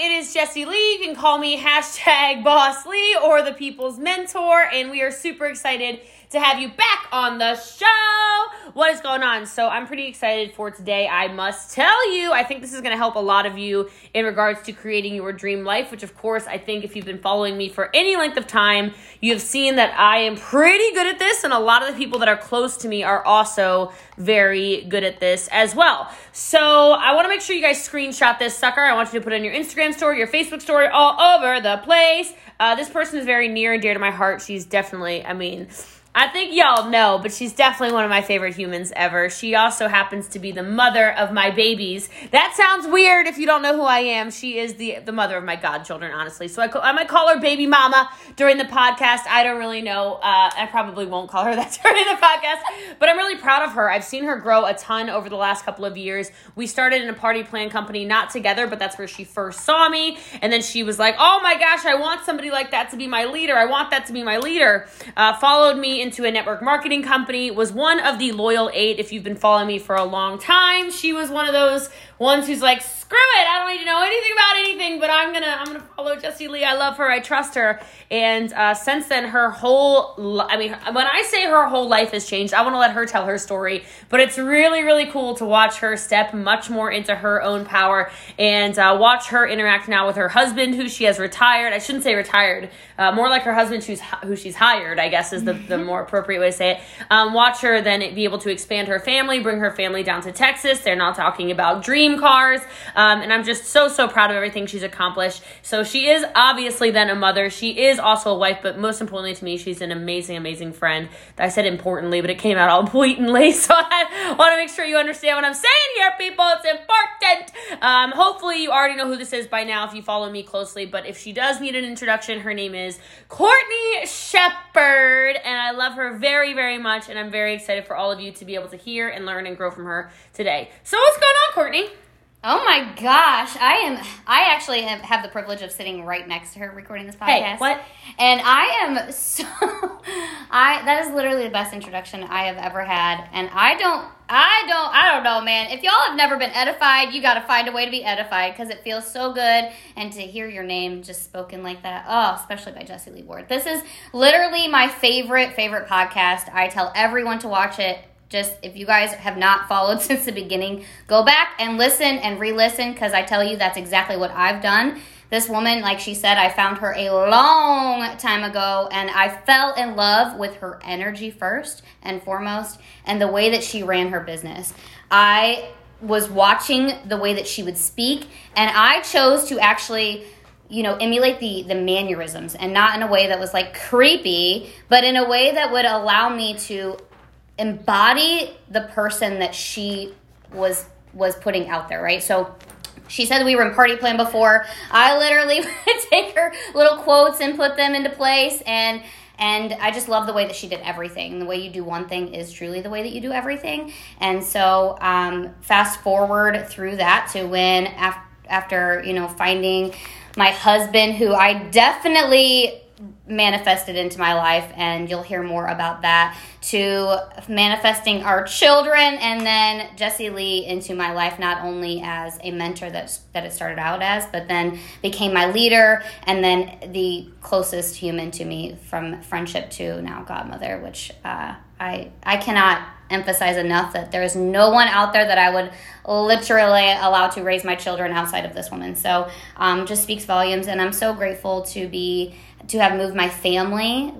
it is Jesse Lee. You can call me #BossLee or the People's Mentor, and we are super excited to have you back on the show. What is going on? So I'm pretty excited for today, I must tell you. I think this is going to help a lot of you in regards to creating your dream life, which of course, I think if you've been following me for any length of time, you have seen that I am pretty good at this, and a lot of the people that are close to me are also very good at this as well. So I want to make sure you guys screenshot this sucker. I want you to put it in your Instagram story, your Facebook story, all over the place. This person is very near and dear to my heart. She's definitely, I think y'all know, but she's definitely one of my favorite humans ever. She also happens to be the mother of my babies. That sounds weird if you don't know who I am. She is the mother of my godchildren, honestly. So I might call her baby mama during the podcast. I don't really know. I probably won't call her that during the podcast, but I'm really proud of her. I've seen her grow a ton over the last couple of years. We started in a party plan company, not together, but that's where she first saw me. And then she was like, oh my gosh, I want somebody like that to be my leader. I want that to be my leader. Followed me into a network marketing company, was one of the loyal 8. If you've been following me for a long time, she was one of those ones who's like, screw it, I don't need to know anything about anything, but I'm gonna follow Jesse Lee. I love her, I trust her. And since then, her whole when I say her whole life has changed, I want to let her tell her story, but it's really, really cool to watch her step much more into her own power and watch her interact now with her husband, who she has retired. I shouldn't say retired, more like her husband who she's hired, I guess is the more appropriate way to say it. Watch her then be able to expand her family, bring her family down to Texas. They're now talking about dream cars. And I'm just so proud of everything she's accomplished. So she is obviously then a mother. She is also a wife, but most importantly to me, she's an amazing, amazing friend. I said importantly, but it came out all bleatingly. So I want to make sure you understand what I'm saying here, people. It's important. Hopefully you already know who this is by now if you follow me closely, but if she does need an introduction, her name is Courtney Shepherd, and I love her very, very much, and I'm very excited for all of you to be able to hear and learn and grow from her today. So what's going on, Courtney? Oh my gosh, I actually have the privilege of sitting right next to her recording this podcast. Hey, what? And that is literally the best introduction I have ever had, and I don't know, man. If y'all have never been edified, you got to find a way to be edified because it feels so good. And to hear your name just spoken like that, oh, especially by Jesse Lee Ward. This is literally my favorite podcast. I tell everyone to watch it. Just if you guys have not followed since the beginning, go back and listen and re-listen because I tell you that's exactly what I've done. This woman, like she said, I found her a long time ago, and I fell in love with her energy first and foremost, and the way that she ran her business. I was watching the way that she would speak, and I chose to actually, emulate the mannerisms, and not in a way that was like creepy, but in a way that would allow me to embody the person that she was putting out there, right? So she said we were in party plan before. I literally would take her little quotes and put them into place. And I just love the way that she did everything. The way you do one thing is truly the way that you do everything. And so fast forward through that to when after, finding my husband, who I definitely manifested into my life, and you'll hear more about that, to manifesting our children, and then Jesse Lee into my life, not only as a mentor that it started out as, but then became my leader, and then the closest human to me from friendship to now godmother, which I cannot emphasize enough that there is no one out there that I would literally allow to raise my children outside of this woman. So just speaks volumes, and I'm so grateful to have moved my family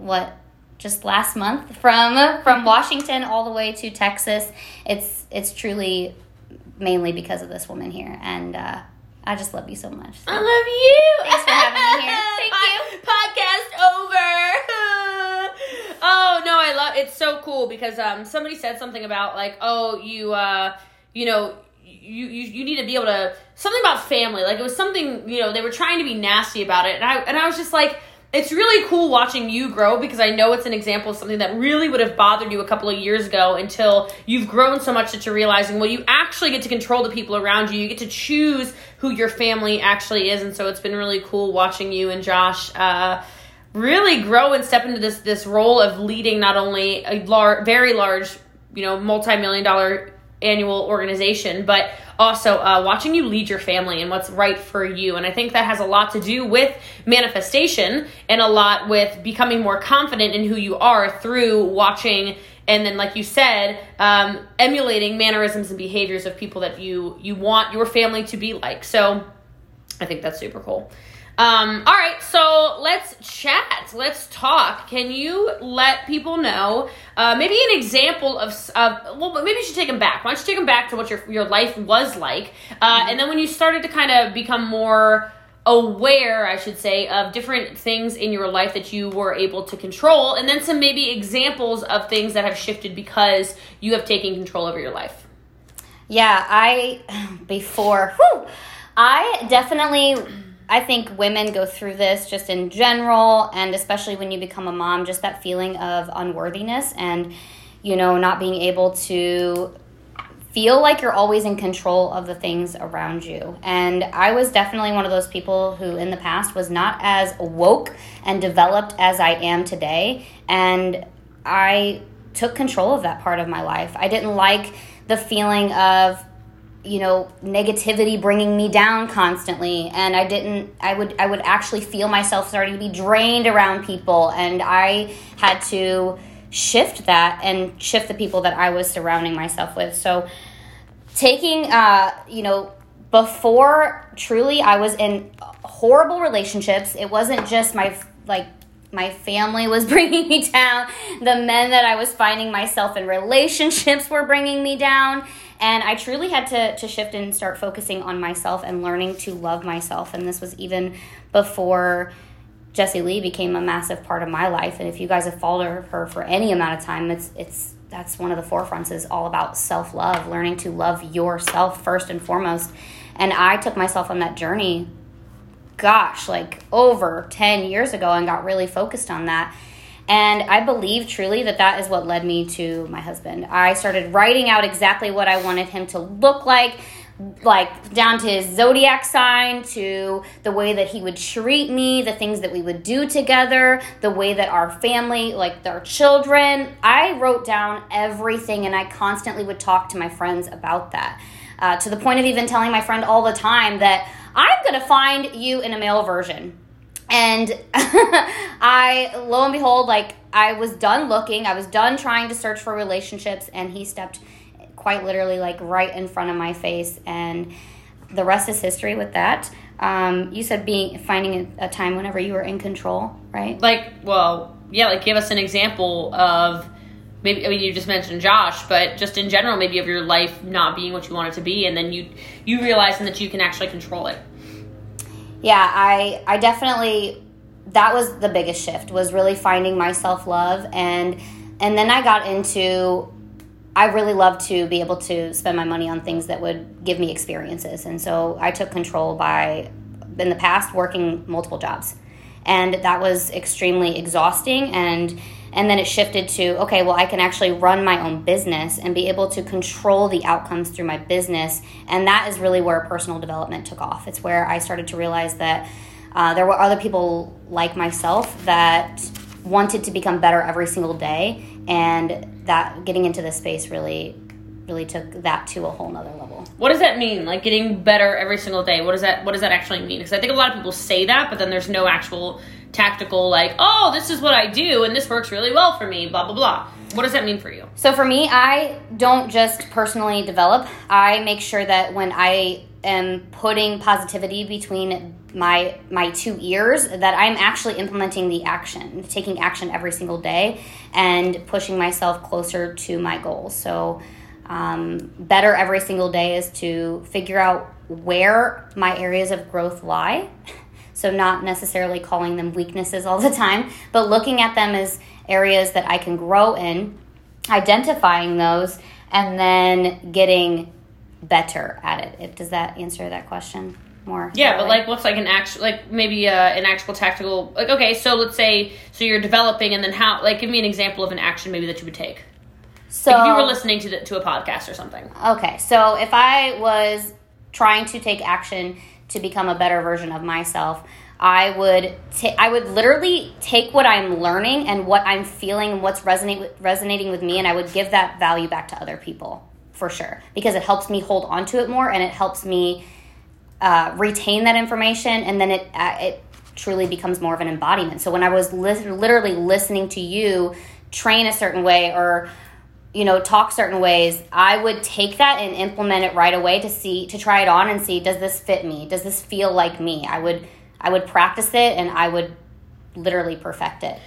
just last month from Washington all the way to Texas. It's truly mainly because of this woman here, and I just love you so much. So. I love you. Thanks for having me here. Thank you. Podcast over. Oh no, I love it's so cool because somebody said something about like, oh, you need to be able to something about family. Like it was something, they were trying to be nasty about it, and I was just like, it's really cool watching you grow because I know it's an example of something that really would have bothered you a couple of years ago until you've grown so much that you're realizing, well, you actually get to control the people around you. You get to choose who your family actually is. And so it's been really cool watching you and Josh really grow and step into this role of leading not only a very large, multi-million dollar annual organization, but also watching you lead your family and what's right for you. And I think that has a lot to do with manifestation and a lot with becoming more confident in who you are through watching. And then, like you said, emulating mannerisms and behaviors of people that you want your family to be like. So I think that's super cool. All right, so let's chat. Let's talk. Can you let people know, maybe an example well, maybe you should take them back. Why don't you take them back to what your life was like? And then when you started to kind of become more aware, I should say, of different things in your life that you were able to control, and then some maybe examples of things that have shifted because you have taken control over your life. Yeah, I definitely... I think women go through this just in general, and especially when you become a mom, just that feeling of unworthiness and, you know, not being able to feel like you're always in control of the things around you. And I was definitely one of those people who in the past was not as woke and developed as I am today. And I took control of that part of my life. I didn't like the feeling of, you know, negativity bringing me down constantly. And I would actually feel myself starting to be drained around people. And I had to shift that and shift the people that I was surrounding myself with. So taking, before truly I was in horrible relationships. It wasn't just my family was bringing me down. The men that I was finding myself in relationships were bringing me down. And I truly had to shift and start focusing on myself and learning to love myself. And this was even before Jesse Lee became a massive part of my life. And if you guys have followed her for any amount of time, that's one of the forefronts, is all about self-love, learning to love yourself first and foremost. And I took myself on that journey, over 10 years ago, and got really focused on that. And I believe truly that is what led me to my husband. I started writing out exactly what I wanted him to look like down to his zodiac sign, to the way that he would treat me, the things that we would do together, the way that our family, our children. I wrote down everything, and I constantly would talk to my friends about that, to the point of even telling my friend all the time that I'm going to find you in a male version. And I, lo and behold, I was done looking. I was done trying to search for relationships, and he stepped quite literally right in front of my face. And the rest is history with that. You said finding a time whenever you were in control, right? Give us an example of maybe, you just mentioned Josh, but just in general, maybe of your life not being what you want it to be, and then you realizing that you can actually control it. Yeah, I definitely, that was the biggest shift, was really finding my self-love. And then I really loved to be able to spend my money on things that would give me experiences. And so I took control by, in the past, working multiple jobs. And that was extremely exhausting. And then it shifted to, okay, well, I can actually run my own business and be able to control the outcomes through my business. And that is really where personal development took off. It's where I started to realize that there were other people like myself that wanted to become better every single day. And that getting into this space really took that to a whole nother level. What does that mean? Getting better every single day. What does that actually mean? Because I think a lot of people say that, but then there's no actual tactical, this is what I do and this works really well for me, blah, blah, blah. What does that mean for you? So for me, I don't just personally develop. I make sure that when I am putting positivity between my two ears, that I'm actually implementing the action, taking action every single day and pushing myself closer to my goals. So better every single day is to figure out where my areas of growth lie. So not necessarily calling them weaknesses all the time, but looking at them as areas that I can grow in, identifying those, and then getting better at it. Does that answer that question more? Yeah, but what's an actual, maybe an actual tactical, okay, so let's say, so you're developing, and then how, give me an example of an action maybe that you would take. So if you were listening to a podcast or something. Okay, so if I was trying to take action to become a better version of myself, I would literally take what I'm learning and what I'm feeling and what's resonating with me, and I would give that value back to other people for sure, because it helps me hold on to it more, and it helps me retain that information, and then it truly becomes more of an embodiment. So when I was literally listening to you train a certain way or talk certain ways, I would take that and implement it right away to try it on and see, does this fit me? Does this feel like me? I would practice it, and I would literally perfect it.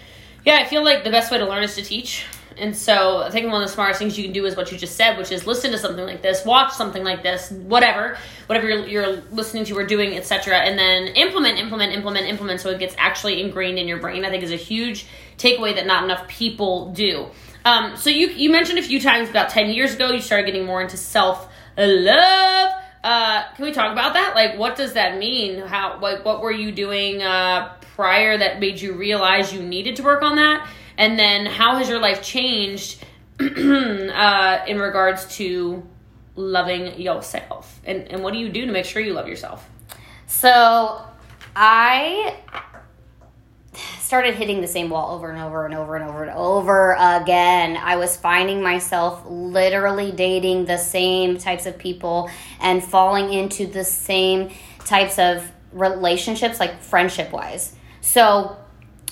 Yeah, I feel like the best way to learn is to teach. And so I think one of the smartest things you can do is what you just said, which is listen to something like this, watch something like this, whatever you're listening to or doing, etc., and then implement so it gets actually ingrained in your brain. I think is a huge takeaway that not enough people do. So you mentioned a few times about 10 years ago you started getting more into self-love. Can we talk about that? Like, what does that mean? What were you doing prior that made you realize you needed to work on that? And then how has your life changed in regards to loving yourself? And what do you do to make sure you love yourself? So I started hitting the same wall over and over again. I was finding myself literally dating the same types of people and falling into the same types of relationships, like friendship-wise. So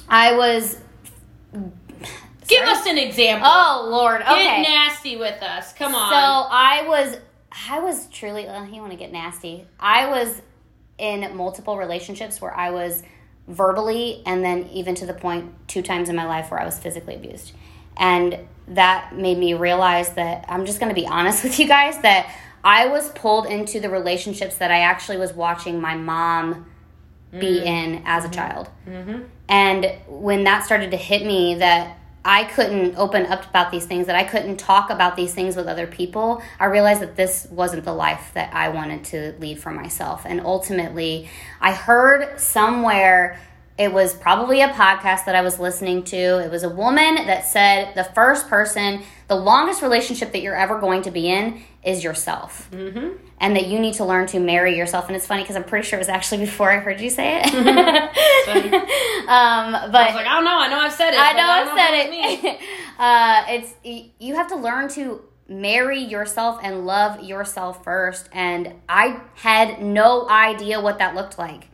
I was... Give us an example. Oh, Lord. Okay. Get nasty with us. Come on. So I was truly... you want to get nasty. I was in multiple relationships where I was... verbally, and then even to the point 2 times in my life where I was physically abused. And that made me realize that, I'm just going to be honest with you guys, that I was pulled into the relationships that I actually was watching my mom be in as a child. Mm-hmm. And when that started to hit me, that I couldn't open up about these things, that I couldn't talk about these things with other people, I realized that this wasn't the life that I wanted to lead for myself. And ultimately, I heard somewhere, it was probably a podcast that I was listening to, it was a woman that said, the longest relationship that you're ever going to be in is yourself. Mm-hmm. And that you need to learn to marry yourself. And it's funny because I'm pretty sure it was actually before I heard you say it. But I was like, I don't know. I know I've said it. You have to learn to marry yourself and love yourself first. And I had no idea what that looked like.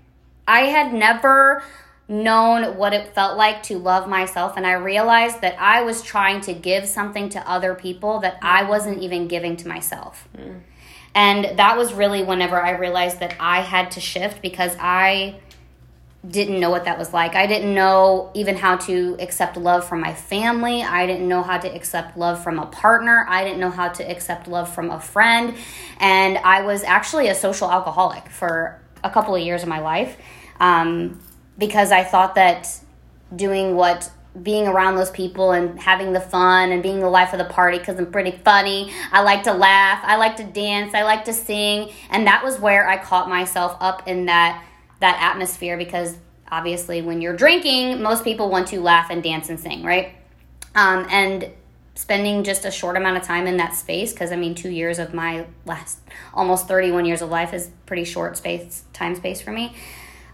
I had never known what it felt like to love myself. And I realized that I was trying to give something to other people that I wasn't even giving to myself. Mm. And that was really whenever I realized that I had to shift, because I didn't know what that was like. I didn't know even how to accept love from my family. I didn't know how to accept love from a partner. I didn't know how to accept love from a friend. And I was actually a social alcoholic for a couple of years of my life, because I thought that being around those people and having the fun and being the life of the party, because I'm pretty funny. I like to laugh. I like to dance. I like to sing. And that was where I caught myself up in that atmosphere, because obviously when you're drinking, most people want to laugh and dance and sing, right? And spending just a short amount of time in that space, because, 2 years of my last almost 31 years of life is pretty short time space for me.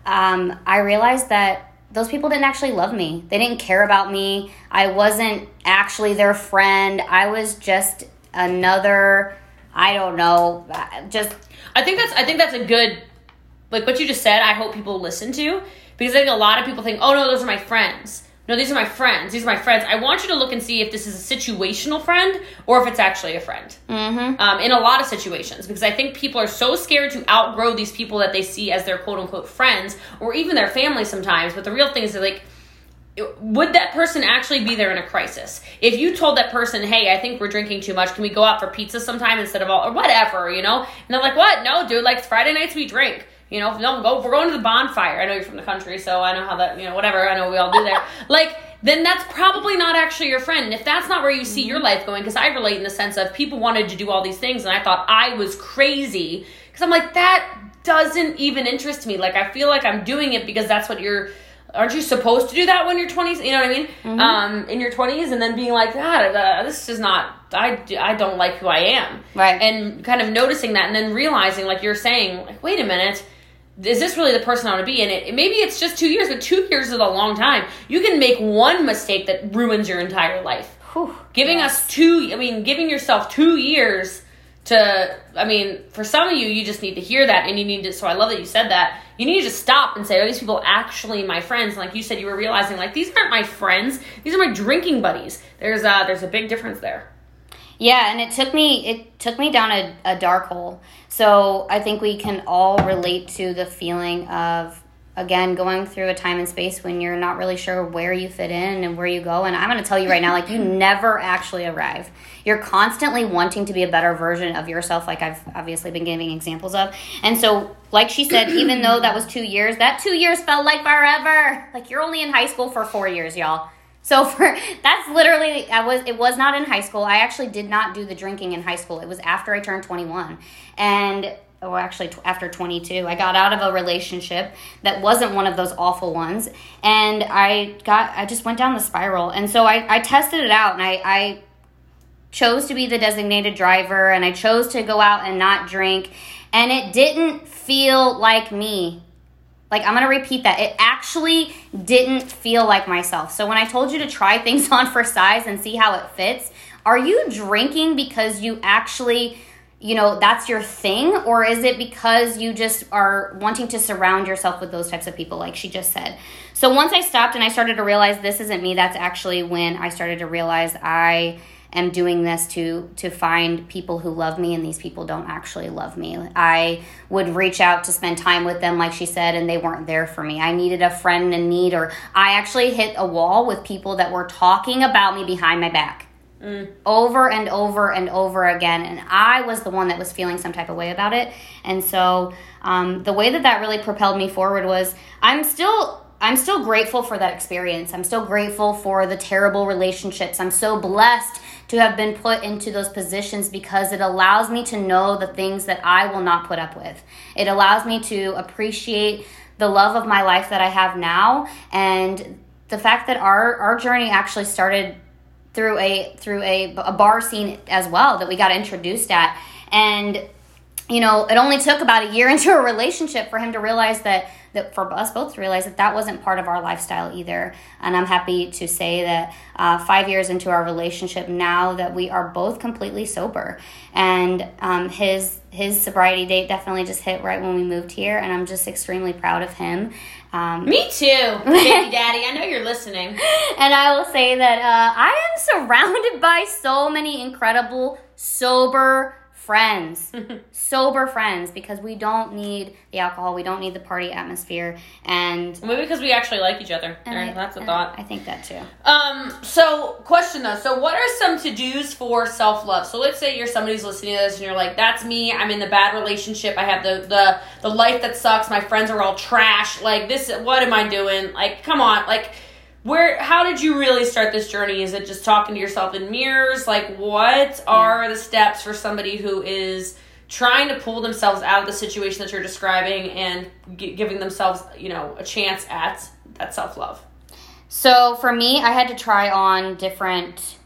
I realized that those people didn't actually love me. They didn't care about me. I wasn't actually their friend. I was just another, I think that's a good, like what you just said, I hope people listen to, because I think a lot of people think, oh no, those are my friends. No, these are my friends. These are my friends. I want you to look and see if this is a situational friend or if it's actually a friend. Mm-hmm. In a lot of situations, because I think people are so scared to outgrow these people that they see as their quote-unquote friends or even their family sometimes. But the real thing is that, would that person actually be there in a crisis? If you told that person, hey, I think we're drinking too much. Can we go out for pizza sometime instead of all or whatever, And they're like, what? No, dude, Friday nights we drink. We're going to the bonfire. I know you're from the country, so I know how that, whatever. I know we all do there. Then that's probably not actually your friend. And if that's not where you see your life going, because I relate in the sense of people wanted to do all these things, and I thought I was crazy. Because I'm like, that doesn't even interest me. I feel like I'm doing it because that's what aren't you supposed to do that when you're 20s? You know what I mean? Mm-hmm. In your 20s, and then being like, God, this is not... I don't like who I am. Right. And kind of noticing that, and then realizing, like you're saying, wait a minute... is this really the person I want to be? And maybe it's just 2 years, but 2 years is a long time. You can make one mistake that ruins your entire life. Whew, giving yourself 2 years to, I mean, for some of you, you just need to hear that, and you need to, so I love that you said that. You need to just stop and say, are these people actually my friends? And like you said, you were realizing, like, these aren't my friends. These are my drinking buddies. There's a big difference there. Yeah, and it took me down a dark hole. So I think we can all relate to the feeling of, again, going through a time and space when you're not really sure where you fit in and where you go. And I'm going to tell you right now, like, you never actually arrive. You're constantly wanting to be a better version of yourself, like I've obviously been giving examples of. And so, like she said, even though that was 2 years, that 2 years felt like forever. Like, you're only in high school for 4 years, y'all. So that's literally, it was not in high school. I actually did not do the drinking in high school. It was after I turned 21. And, after 22, I got out of a relationship that wasn't one of those awful ones. And I just went down the spiral. And so I tested it out, and I chose to be the designated driver, and I chose to go out and not drink. And it didn't feel like me. Like, I'm going to repeat that. It actually didn't feel like myself. So when I told you to try things on for size and see how it fits, are you drinking because you actually, you know, that's your thing? Or is it because you just are wanting to surround yourself with those types of people, like she just said? So once I stopped and I started to realize this isn't me, that's actually when I started to realize I am doing this to find people who love me, and these people don't actually love me. I would reach out to spend time with them, like she said, and they weren't there for me. I needed a friend in need, or I actually hit a wall with people that were talking about me behind my back. Over and over and over again, and I was the one that was feeling some type of way about it. And so the way that really propelled me forward was I'm still grateful for that experience. I'm still grateful for the terrible relationships. I'm so blessed to have been put into those positions, because it allows me to know the things that I will not put up with. It allows me to appreciate the love of my life that I have now, and the fact that our journey actually started through a bar scene as well that we got introduced at. And, you know, it only took about a year into a relationship for him to realize that for us both to realize that wasn't part of our lifestyle either. And I'm happy to say that 5 years into our relationship now, that we are both completely sober. And his sobriety date definitely just hit right when we moved here, and I'm just extremely proud of him. Me too, baby daddy. I know you're listening. And I will say that I am surrounded by so many incredible sober friends. Sober friends, because we don't need the alcohol, we don't need the party atmosphere, and maybe because we actually like each other. That's a thought. I think that too. So question though, so what are some to-dos for self-love? So let's say you're somebody's listening to this and you're like, that's me, I'm in the bad relationship, I have the life that sucks, my friends are all trash, like this, what am I doing? Like, come on, like, how did you really start this journey? Is it just talking to yourself in mirrors? Like, what are the steps for somebody who is trying to pull themselves out of the situation that you're describing and giving themselves, you know, a chance at that self-love? So for me, I had to try on different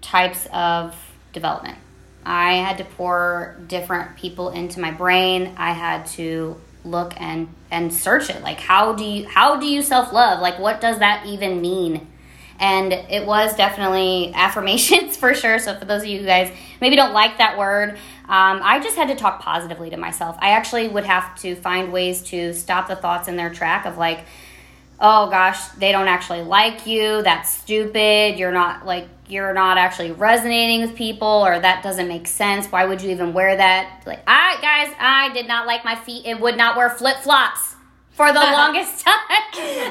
types of development. I had to pour different people into my brain. I had to look and search it. Like, how do you self-love? Like, what does that even mean? And it was definitely affirmations for sure. So for those of you guys maybe don't like that word, I just had to talk positively to myself. I actually would have to find ways to stop the thoughts in their track of like, oh gosh, they don't actually like you, that's stupid, you're not actually resonating with people, or that doesn't make sense, why would you even wear that? Like, I did not like my feet and would not wear flip-flops for the longest time,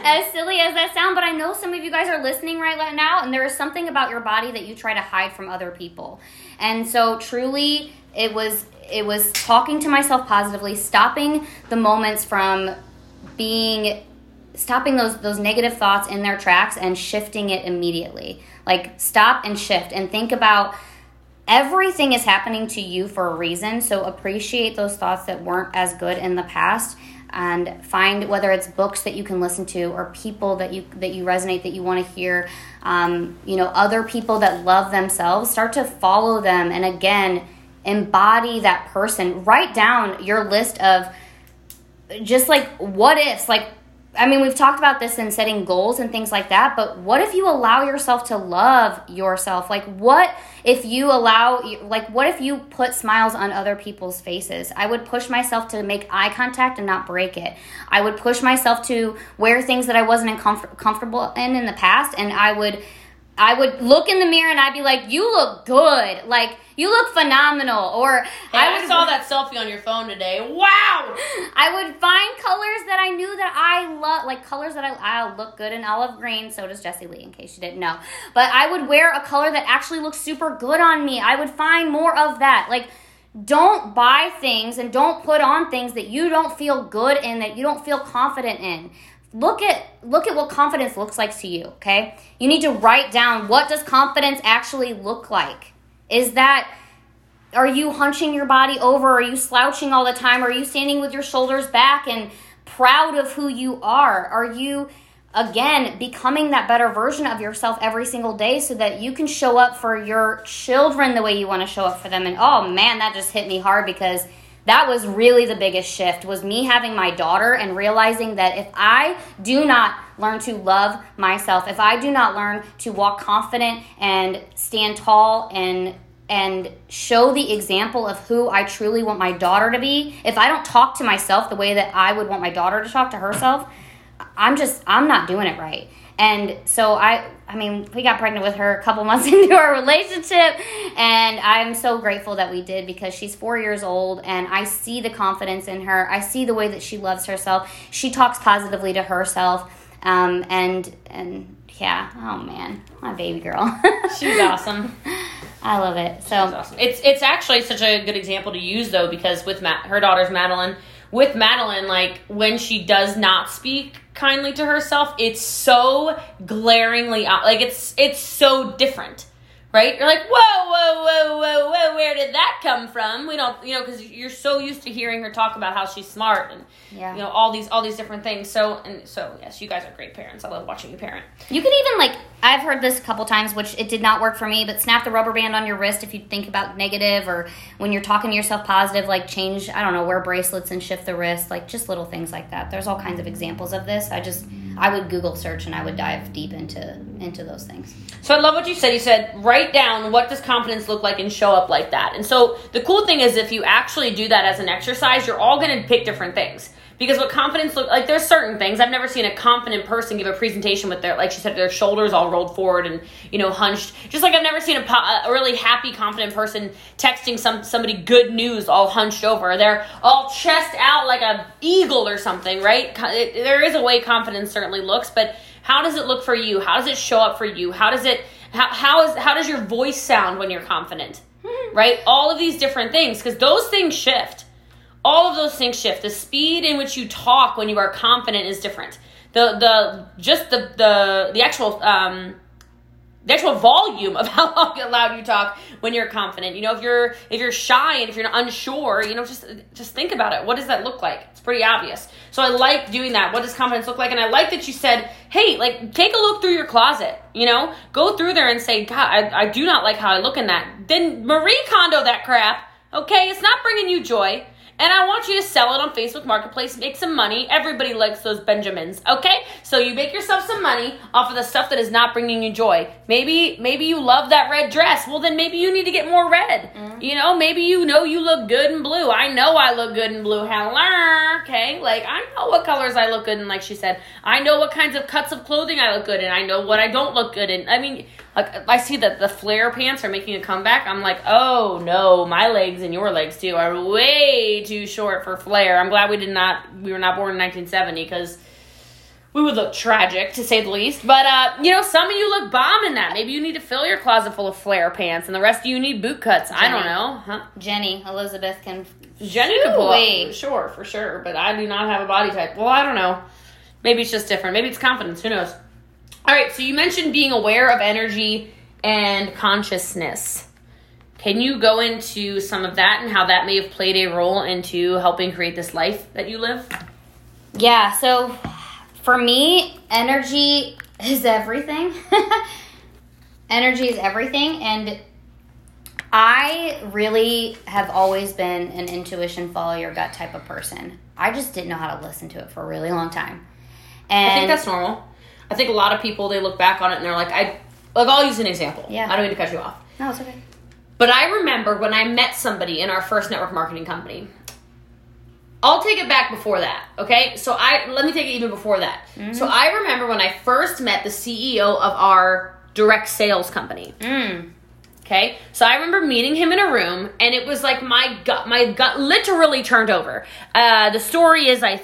as silly as that sounds. But I know some of you guys are listening right now, and there is something about your body that you try to hide from other people. And so truly, it was talking to myself positively, stopping the moments from being... stopping those negative thoughts in their tracks and shifting it immediately. Like, stop and shift and think about everything is happening to you for a reason. So appreciate those thoughts that weren't as good in the past, and find whether it's books that you can listen to, or people that you resonate, that you want to hear, you know, other people that love themselves, start to follow them. And again, embody that person. Write down your list of just like what ifs, like, I mean, we've talked about this in setting goals and things like that, but what if you allow yourself to love yourself? Like, what if you what if you put smiles on other people's faces? I would push myself to make eye contact and not break it. I would push myself to wear things that I wasn't comfortable in the past, and I would look in the mirror and I'd be like, you look good. Like, you look phenomenal. Or hey, I saw that selfie on your phone today. Wow! I would find colors that I knew that I love, like colors that I look good in olive green. So does Jesse Lee, in case you didn't know. But I would wear a color that actually looks super good on me. I would find more of that. Like, don't buy things and don't put on things that you don't feel good in, that you don't feel confident in. Look at what confidence looks like to you, okay? You need to write down, what does confidence actually look like? Are you hunching your body over? Are you slouching all the time? Are you standing with your shoulders back and proud of who you are? Are you, again, becoming that better version of yourself every single day so that you can show up for your children the way you want to show up for them? And oh man, that just hit me hard, because that was really the biggest shift, was me having my daughter and realizing that if I do not learn to love myself, if I do not learn to walk confident and stand tall and show the example of who I truly want my daughter to be, if I don't talk to myself the way that I would want my daughter to talk to herself, I'm not doing it right. And so I mean, we got pregnant with her a couple months into our relationship, and I'm so grateful that we did, because she's 4 years old and I see the confidence in her. I see the way that she loves herself. She talks positively to herself. And yeah, oh man, my baby girl. She's awesome. I love it. So she's awesome. It's actually such a good example to use though, because with her daughter's Madeline, like, when she does not speak kindly to herself, it's so glaringly, like, it's so different, right? You're like, whoa, where did that come from? We don't, because you're so used to hearing her talk about how she's smart and, all these different things. So, yes, you guys are great parents. I love watching you parent. You can even, I've heard this a couple times, which it did not work for me, but snap the rubber band on your wrist if you think about negative, or when you're talking to yourself positive, change, wear bracelets and shift the wrist, just little things like that. There's all kinds of examples of this. I would Google search and I would dive deep into those things. So I love what you said. You said, write down, what does confidence look like and show up like that? And so the cool thing is, if you actually do that as an exercise, you're all going to pick different things. Because what confidence looks like, there's certain things. I've never seen a confident person give a presentation with their, like she said, their shoulders all rolled forward and, hunched. Just like I've never seen a really happy, confident person texting somebody good news all hunched over. They're all chest out like an eagle or something, right? There is a way confidence certainly looks, but how does it look for you? How does it show up for you? How does your voice sound when you're confident, right? All of these different things, because those things shift. All of those things shift. The speed in which you talk when you are confident is different. The actual volume of how loud you talk when you're confident. If you're shy and if you're unsure, just think about it. What does that look like? It's pretty obvious. So I like doing that. What does confidence look like? And I like that you said, hey, take a look through your closet. Go through there and say, God, I do not like how I look in that. Then Marie Kondo that crap. Okay, it's not bringing you joy. And I want you to sell it on Facebook Marketplace, make some money. Everybody likes those Benjamins, okay? So you make yourself some money off of the stuff that is not bringing you joy. Maybe you love that red dress. Well, then maybe you need to get more red. Mm-hmm. Maybe you look good in blue. I know I look good in blue. Hello, okay? I know what colors I look good in, like she said. I know what kinds of cuts of clothing I look good in. I know what I don't look good in. I mean, I see that the flare pants are making a comeback. I'm like, oh, no, my legs and your legs, too, are way too short for flare. I'm glad we were not born in 1970, because we would look tragic, to say the least. But, some of you look bomb in that. Maybe you need to fill your closet full of flare pants, and the rest of you need boot cuts. Jenny. I don't know. Huh? Jenny can pull up, sure, for sure. But I do not have a body type. Well, I don't know. Maybe it's just different. Maybe it's confidence. Who knows? All right, so you mentioned being aware of energy and consciousness. Can you go into some of that and how that may have played a role into helping create this life that you live? Yeah, so for me, energy is everything. Energy is everything, and I really have always been an intuition, follow your gut type of person. I just didn't know how to listen to it for a really long time. And I think that's normal. I think a lot of people, they look back on it and they're like, I'll use an example. Yeah. I don't mean to cut you off. No, it's okay. But I remember when I met somebody in our first network marketing company. I'll take it back before that, okay? So let me take it even before that. Mm-hmm. So I remember when I first met the CEO of our direct sales company. Mm. Okay? So I remember meeting him in a room, and it was like my gut literally turned over. The story is I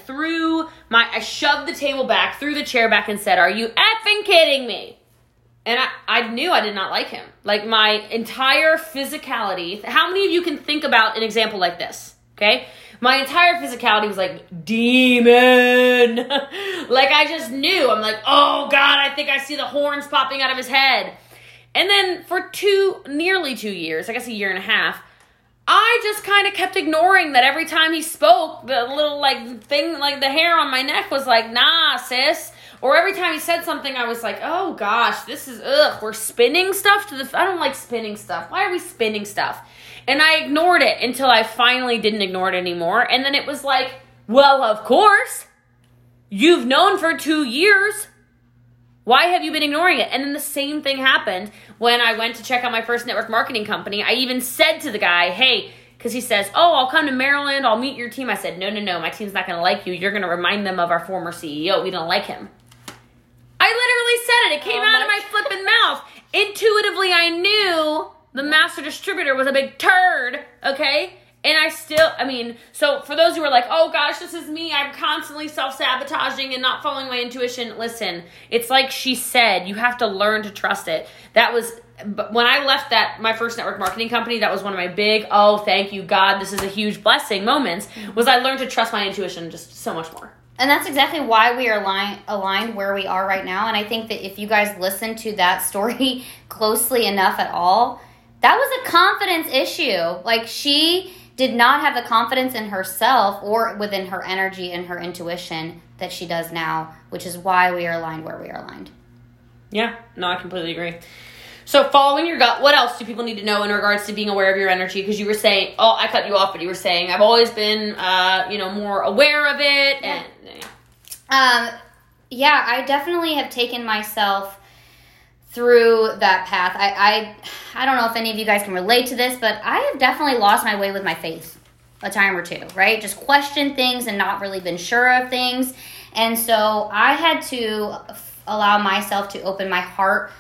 shoved the table back, threw the chair back, and said, "Are you effing kidding me?" And I knew I did not like him. Like, my entire physicality. How many of you can think about an example like this? Okay? My entire physicality was like, demon. Like, I just knew. I'm like, oh, God, I think I see the horns popping out of his head. And then for nearly 2 years, I guess a year and a half, I just kind of kept ignoring that every time he spoke, the little, like, thing, like, the hair on my neck was like, nah, sis. Or every time he said something, I was like, oh, gosh, this is, we're spinning stuff to I don't like spinning stuff. Why are we spinning stuff? And I ignored it until I finally didn't ignore it anymore. And then it was like, well, of course. You've known for 2 years. Why have you been ignoring it? And then the same thing happened when I went to check out my first network marketing company. I even said to the guy, hey, because he says, oh, I'll come to Maryland. I'll meet your team. I said, no. My team's not going to like you. You're going to remind them of our former CEO. We don't like him. I literally said it. It came out of my flipping mouth. Intuitively, I knew the master distributor was a big turd, okay? And so for those who are like, oh gosh, this is me, I'm constantly self-sabotaging and not following my intuition, listen, it's like she said, you have to learn to trust it. That was, when I left my first network marketing company, that was one of my big, oh, thank you, God, this is a huge blessing moments, was I learned to trust my intuition just so much more. And that's exactly why we are aligned where we are right now. And I think that if you guys listen to that story closely enough at all, that was a confidence issue. Like, she did not have the confidence in herself or within her energy and her intuition that she does now, which is why we are aligned where we are aligned. Yeah. No, I completely agree. So following your gut, what else do people need to know in regards to being aware of your energy? Because you were saying, oh, I cut you off, but you were saying, I've always been, more aware of it. Yeah. And yeah. I definitely have taken myself through that path. I don't know if any of you guys can relate to this, but I have definitely lost my way with my faith a time or two, right? Just questioned things and not really been sure of things. And so I had to allow myself to open my heart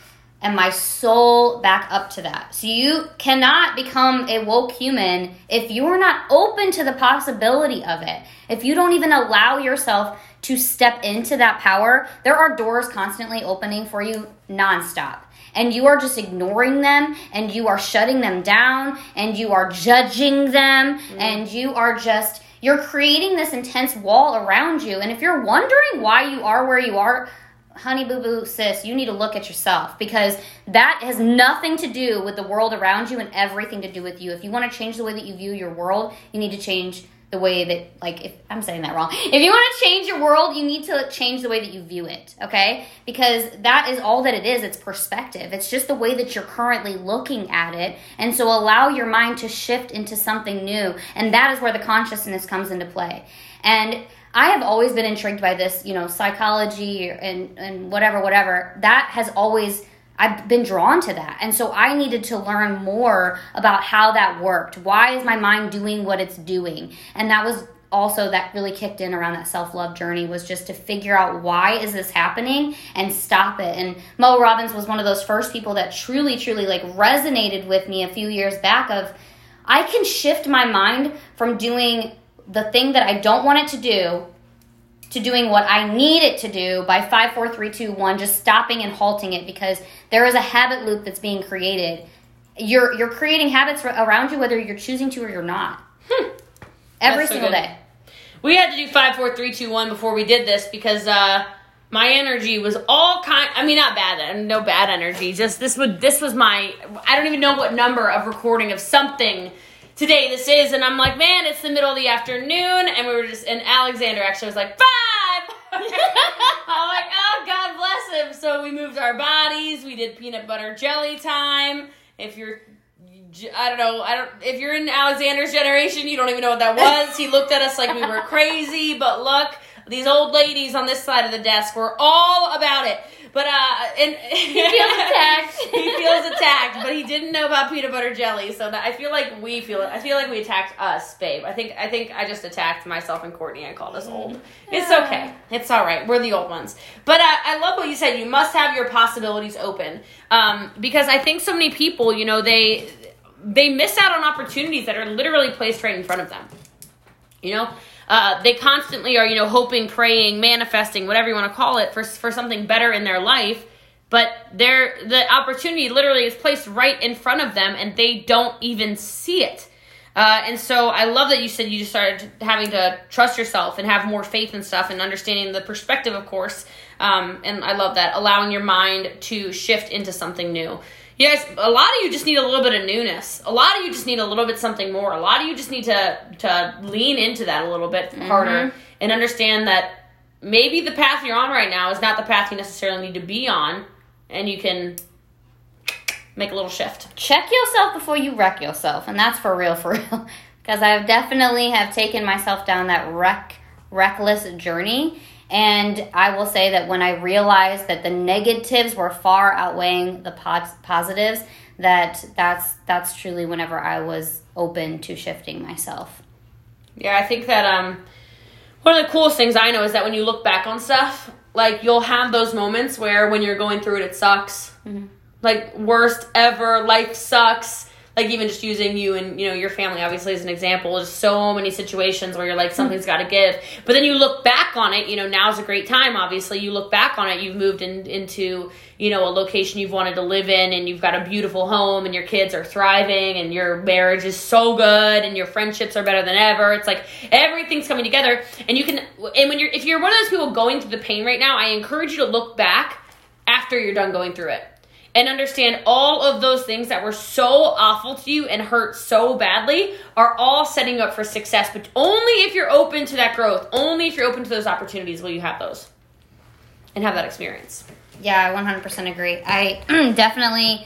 and my soul back up to that. So you cannot become a woke human if you're not open to the possibility of it. If you don't even allow yourself to step into that power, there are doors constantly opening for you nonstop. And you are just ignoring them, and you are shutting them down, and you are judging them, and you are just, you're creating this intense wall around you. And if you're wondering why you are where you are, honey, boo-boo, sis, you need to look at yourself, because that has nothing to do with the world around you and everything to do with you. If you want to change the way that you view your world, you need to change the way that, like, if I'm saying that wrong. If you want to change your world, you need to change the way that you view it, okay? Because that is all that it is. It's perspective. It's just the way that you're currently looking at it. And so allow your mind to shift into something new. And that is where the consciousness comes into play. And I have always been intrigued by this, psychology and whatever. That has always, I've been drawn to that. And so I needed to learn more about how that worked. Why is my mind doing what it's doing? And that was also, that really kicked in around that self-love journey, was just to figure out, why is this happening, and stop it. And Mel Robbins was one of those first people that truly, truly like resonated with me a few years back of, I can shift my mind from doing the thing that I don't want it to do to doing what I need it to do by 5, 4, 3, 2, 1, just stopping and halting it, because there is a habit loop that's being created. You're creating habits around you, whether you're choosing to or you're not. Every single day. We had to do 5, 4, 3, 2, 1 before we did this, because my energy was all kind. I mean, not bad. No bad energy. Just this was my. I don't even know what number of recording of something today this is, and I'm like, man, it's the middle of the afternoon, and we were just, and Alexander actually was like, 5! I'm like, oh, God bless him. So we moved our bodies, we did peanut butter jelly time. If you're, if you're in Alexander's generation, you don't even know what that was. He looked at us like we were crazy, but look, These old ladies on this side of the desk were all about it. But, and he feels attacked. He feels attacked, but he didn't know about peanut butter jelly. So that I feel like we feel it. I feel like we attacked us, babe. I think I just attacked myself and Courtney. I called us old. It's okay. It's all right. We're the old ones. But I love what you said. You must have your possibilities open. Because I think so many people, you know, they miss out on opportunities that are literally placed right in front of them. You know? They constantly are, you know, hoping, praying, manifesting, whatever you want to call it, for something better in their life. But the opportunity literally is placed right in front of them, and they don't even see it. And so I love that you said you just started having to trust yourself and have more faith and stuff and understanding the perspective, of course. And I love that, allowing your mind to shift into something new. Yes, a lot of you just need a little bit of newness. A lot of you just need a little bit something more. A lot of you just need to lean into that a little bit harder and understand that maybe the path you're on right now is not the path you necessarily need to be on, and you can make a little shift. Check yourself before you wreck yourself, and that's for real, because I definitely have taken myself down that reckless journey. And I will say that when I realized that the negatives were far outweighing the positives, that's truly whenever I was open to shifting myself. Yeah, I think that one of the coolest things I know is that when you look back on stuff, like, you'll have those moments where when you're going through it, it sucks. Mm-hmm. Like, worst ever, life sucks. Like, even just using you and, you know, your family, obviously, as an example. There's so many situations where you're like, something's got to give. But then you look back on it, you know, now's a great time, obviously. You look back on it, you've moved into, you know, a location you've wanted to live in, and you've got a beautiful home, and your kids are thriving, and your marriage is so good, and your friendships are better than ever. It's like everything's coming together. And you can, and when if you're one of those people going through the pain right now, I encourage you to look back after you're done going through it. And understand all of those things that were so awful to you and hurt so badly are all setting you up for success. But only if you're open to that growth, only if you're open to those opportunities will you have those and have that experience. Yeah, I 100% agree. I definitely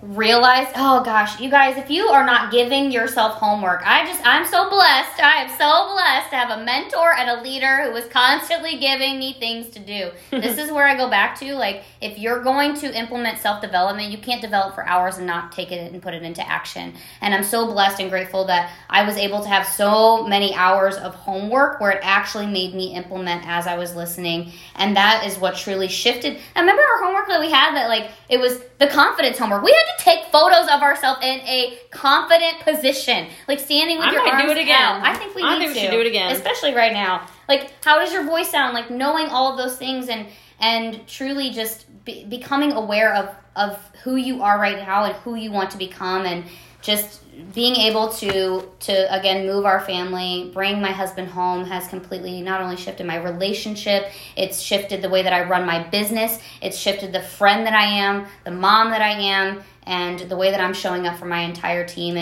realized, oh gosh, you guys, if you are not giving yourself homework, I'm so blessed. I am so blessed to have a mentor and a leader who is constantly giving me things to do. This is where I go back to, like, if you're going to implement self-development, you can't develop for hours and not take it and put it into action. And I'm so blessed and grateful that I was able to have so many hours of homework where it actually made me implement as I was listening. And that is what truly shifted. I remember our homework that we had that, like, it was the confidence homework. We had to take photos of ourselves in a confident position, like standing with your arms out. I'm going to do it again. I think we should do it again, especially right now. Like, how does your voice sound? Like, knowing all of those things and truly just becoming aware of who you are right now and who you want to become, and just being able to again move our family, bring my husband home, has completely not only shifted my relationship, it's shifted the way that I run my business, it's shifted the friend that I am, the mom that I am, and the way that I'm showing up for my entire team.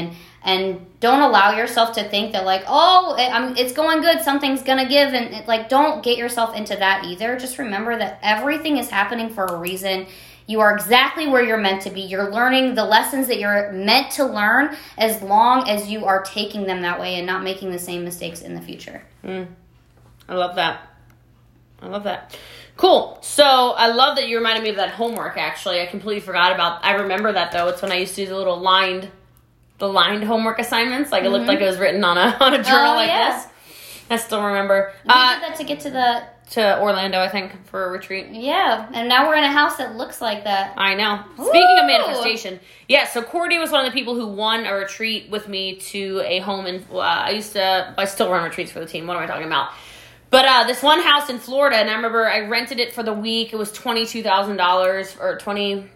And don't allow yourself to think that, like, oh, it's going good, something's gonna give, and don't get yourself into that either. Just remember that everything is happening for a reason. You are exactly where you're meant to be. You're learning the lessons that you're meant to learn, as long as you are taking them that way and not making the same mistakes in the future. I love that. Cool. So I love that you reminded me of that homework, actually. I completely forgot about I remember that, though. It's when I used to do the little lined homework assignments. Like, it looked like it was written on a journal this. I still remember. We did that to get to Orlando, I think, for a retreat. Yeah, and now we're in a house that looks like that. I know. Ooh. Speaking of manifestation, yeah, so Courtney was one of the people who won a retreat with me to a home in, I still run retreats for the team. What am I talking about? But this one house in Florida, and I remember I rented it for the week. It was $22,000 or $27,000,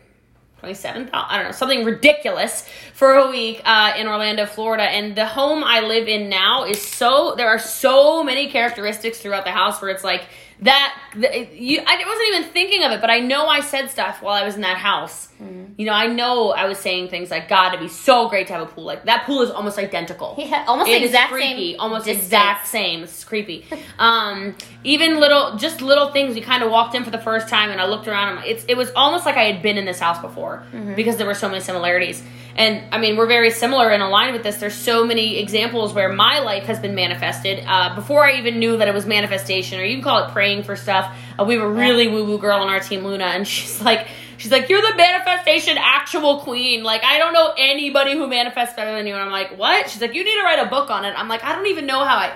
I don't know, something ridiculous for a week in Orlando, Florida. And the home I live in now is there are so many characteristics throughout the house where it's like I wasn't even thinking of it, but I know I said stuff while I was in that house. Mm-hmm. You know I was saying things like, God, it'd be so great to have a pool. Like, that pool is almost identical. Yeah, almost it exact is freaky, same. Almost distance. Exact same. It's creepy. Even little things. We kind of walked in for the first time, and I looked around. And it was almost like I had been in this house before because there were so many similarities. And, I mean, we're very similar and aligned with this. There's so many examples where my life has been manifested. Before I even knew that it was manifestation, or you can call it praying for stuff, we have a really woo-woo girl on our team, Luna, and she's like, you're the manifestation actual queen. Like, I don't know anybody who manifests better than you. And I'm like, what? She's like, you need to write a book on it. I'm like, I don't even know how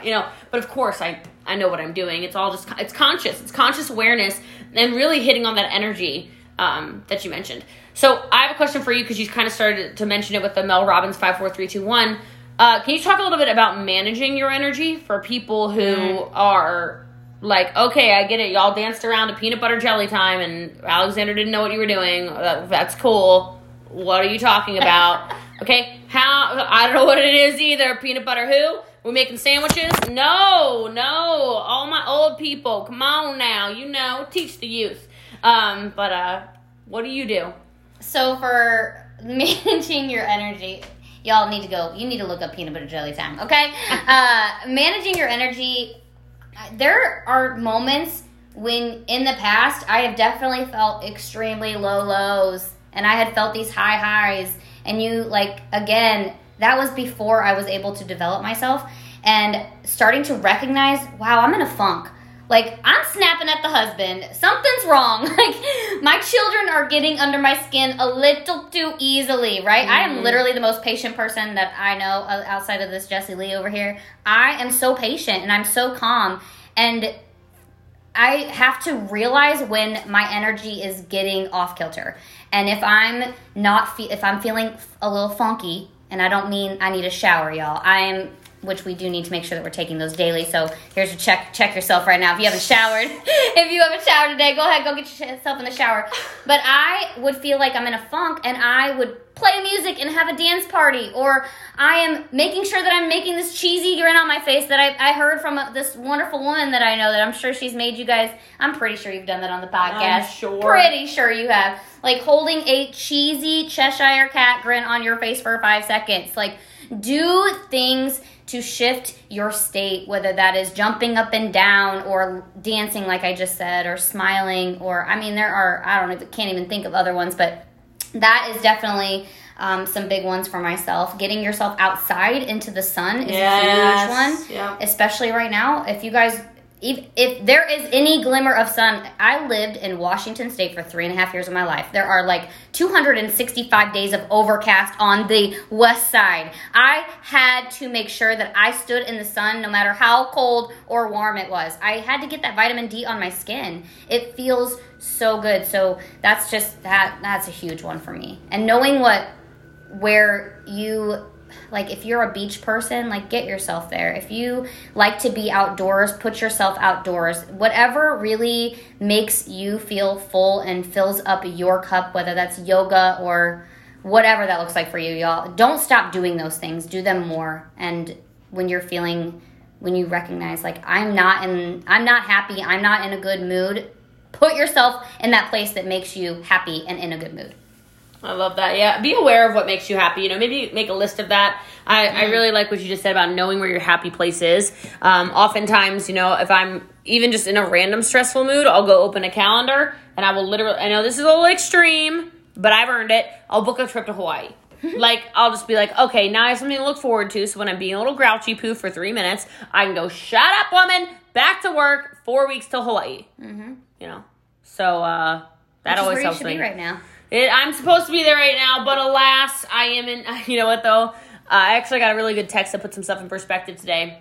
but of course I know what I'm doing. It's all just, it's conscious awareness and really hitting on that energy that you mentioned. So I have a question for you, because you kind of started to mention it with the Mel Robbins 5-4-3-2-1. Can you talk a little bit about managing your energy for people who are like, okay, I get it. Y'all danced around a peanut butter jelly time and Alexander didn't know what you were doing. That's cool. What are you talking about? Okay. How? I don't know what it is either. Peanut butter who? We're making sandwiches? No. All my old people. Come on now. Teach the youth. But what do you do? So for managing your energy, y'all need to look up peanut butter jelly time, okay? Managing your energy, there are moments when in the past I have definitely felt extremely low lows, and I had felt these high highs, and that was before I was able to develop myself and starting to recognize, wow, I'm in a funk. Like, I'm snapping at the husband. Something's wrong. Like, my children are getting under my skin a little too easily, right? Mm-hmm. I am literally the most patient person that I know outside of this Jesse Lee over here. I am so patient and I'm so calm. And I have to realize when my energy is getting off kilter. And if I'm not, if I'm feeling a little funky, and I don't mean I need a shower, y'all. Which we do need to make sure that we're taking those daily. So here's a check yourself right now. If you haven't showered, today, go ahead, go get yourself in the shower. But I would feel like I'm in a funk, and I would play music and have a dance party, or I am making sure that I'm making this cheesy grin on my face that I heard from this wonderful woman that I know that I'm sure she's made you guys. I'm pretty sure you've done that on the podcast. I'm sure. Pretty sure you have. Like holding a cheesy Cheshire cat grin on your face for 5 seconds. Like, do things to shift your state, whether that is jumping up and down or dancing, like I just said, or smiling, or can't even think of other ones, but that is definitely some big ones for myself. Getting yourself outside into the sun is a huge one, especially right now. If you guys, if there is any glimmer of sun, I lived in Washington State for 3.5 years of my life. There are like 265 days of overcast on the west side. I had to make sure that I stood in the sun no matter how cold or warm it was. I had to get that vitamin D on my skin. It feels so good. So that's just that. That's a huge one for me. And knowing where you... Like, if you're a beach person, like, get yourself there. If you like to be outdoors, put yourself outdoors. Whatever really makes you feel full and fills up your cup, whether that's yoga or whatever that looks like for you, y'all. Don't stop doing those things. Do them more. And when you recognize, like, I'm not happy, I'm not in a good mood, put yourself in that place that makes you happy and in a good mood. I love that. Yeah. Be aware of what makes you happy. Maybe make a list of that. I really like what you just said about knowing where your happy place is. Oftentimes, if I'm even just in a random stressful mood, I'll go open a calendar and I will literally, I know this is a little extreme, but I've earned it. I'll book a trip to Hawaii. I'll just be like, okay, now I have something to look forward to. So when I'm being a little grouchy poo for 3 minutes, I can go, shut up, woman, back to work, 4 weeks till Hawaii. Mm-hmm. So that always helps me. Which is where you should be right now. I'm supposed to be there right now, but alas, I am in, you know what though? I actually got a really good text that put some stuff in perspective today,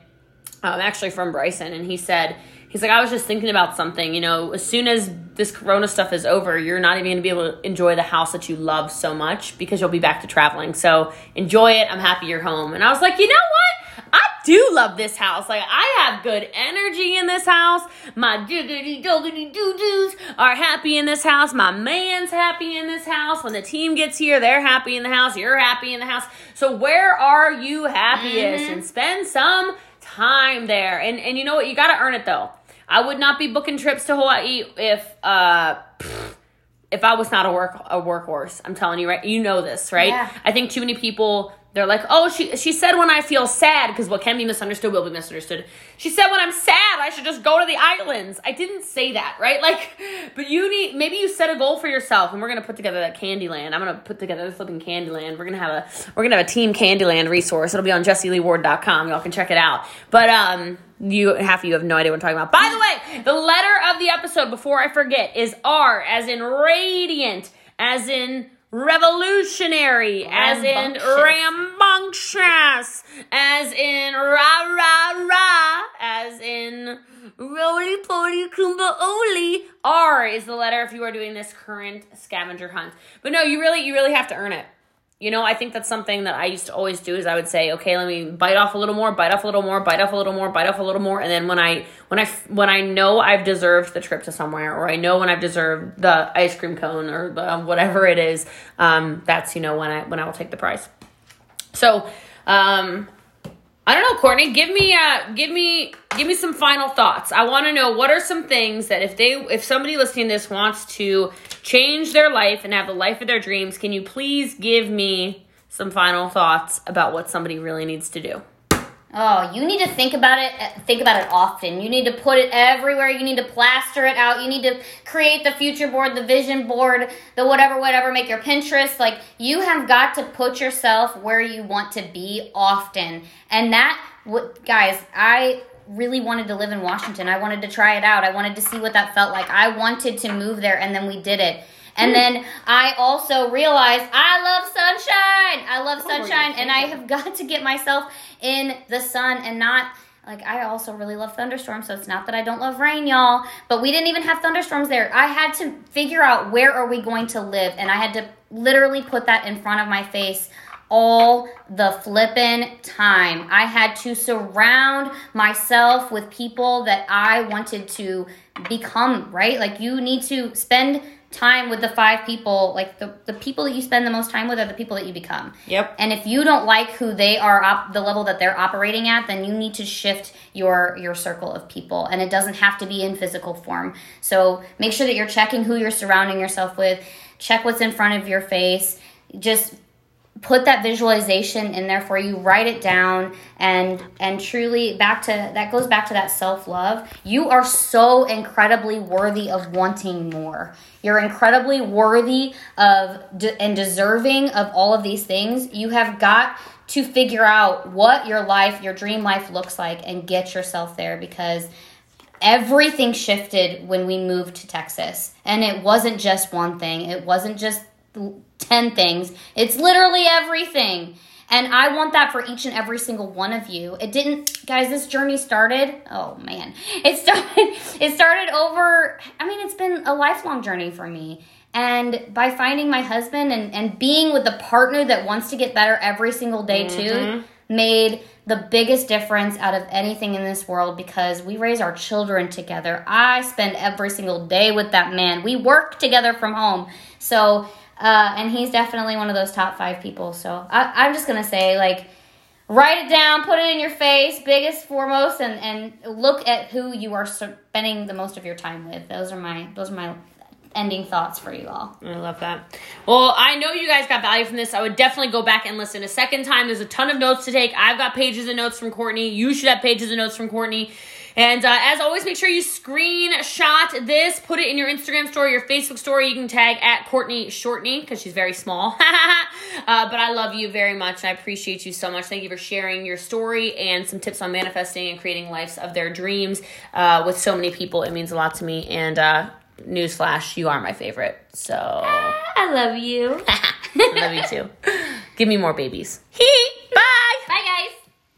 actually from Bryson, and he said, he's like, I was just thinking about something, as soon as this corona stuff is over, you're not even going to be able to enjoy the house that you love so much because you'll be back to traveling, so enjoy it, I'm happy you're home. And I was like, you know what? I do love this house. Like, I have good energy in this house. My doogity-doogity-doo-doos are happy in this house. My man's happy in this house. When the team gets here, they're happy in the house. You're happy in the house. So where are you happiest? Mm-hmm. And spend some time there. And you know what? You got to earn it, though. I would not be booking trips to Hawaii if I was not a workhorse. I'm telling you, right? You know this, right? Yeah. I think too many people... They're like, oh, she said when I feel sad, because what can be misunderstood will be misunderstood. She said when I'm sad, I should just go to the islands. I didn't say that, right? Like, but you need, maybe you set a goal for yourself, and we're going to put together that Candyland. I'm going to put together the flipping Candyland. We're going to have a Team Candyland resource. It'll be on jesseleeward.com. Y'all can check it out. But, half of you have no idea what I'm talking about. By the way, the letter of the episode, before I forget, is R, as in radiant, as in revolutionary, as in rambunctious, as in rah-rah-rah, as in roly-poly kumba-oli. R is the letter if you are doing this current scavenger hunt. But no, you really have to earn it. You know, I think that's something that I used to always do is I would say, okay, let me bite off a little more. And then when I know I've deserved the trip to somewhere, or I know when I've deserved the ice cream cone or the, whatever it is, that's, you know, when I will take the prize. So, I don't know, Courtney, give me some final thoughts. I want to know, what are some things that if somebody listening to this wants to change their life and have the life of their dreams, can you please give me some final thoughts about what somebody really needs to do? Oh, you need to think about it often. You need to put it everywhere. You need to plaster it out. You need to create the future board, the vision board, the whatever, make your Pinterest. Like, you have got to put yourself where you want to be often. And that, guys, I really wanted to live in Washington. I wanted to try it out. I wanted to see what that felt like. I wanted to move there, and then we did it. And then I also realized I love sunshine, and I have got to get myself in the sun and not, like, I also really love thunderstorms, so it's not that I don't love rain, y'all, but we didn't even have thunderstorms there. I had to figure out, where are we going to live, and I had to literally put that in front of my face all the flippin' time. I had to surround myself with people that I wanted to become, right? Like, you need to spend time with the 5 people, like the people that you spend the most time with are the people that you become. Yep. And if you don't like who they are, the level that they're operating at, then you need to shift your circle of people. And it doesn't have to be in physical form. So make sure that you're checking who you're surrounding yourself with. Check what's in front of your face. Just put that visualization in there for you. Write it down, and truly that goes back to that self-love. You are so incredibly worthy of wanting more. You're incredibly worthy of and deserving of all of these things. You have got to figure out what your dream life looks like, and get yourself there, because everything shifted when we moved to Texas. And it wasn't just one thing. It wasn't just 10 things. It's literally everything. And I want that for each and every single one of you. It didn't, guys, this journey started, oh man, it started over, I mean, it's been a lifelong journey for me. And by finding my husband and being with the partner that wants to get better every single day too, made the biggest difference out of anything in this world, because we raise our children together. I spend every single day with that man. We work together from home. So, and he's definitely one of those top 5 people. So I'm just going to say, like, write it down, put it in your face, biggest, foremost, and look at who you are spending the most of your time with. Those are my ending thoughts for you all. I love that. Well, I know you guys got value from this. I would definitely go back and listen a second time. There's a ton of notes to take. I've got pages of notes from Courtney. You should have pages of notes from Courtney. And as always, make sure you screenshot this, put it in your Instagram story, your Facebook story. You can tag at Courtney Shortney, because she's very small. But I love you very much, and I appreciate you so much. Thank you for sharing your story and some tips on manifesting and creating lives of their dreams with so many people. It means a lot to me. And newsflash, you are my favorite. So I love you. I love you too. Give me more babies.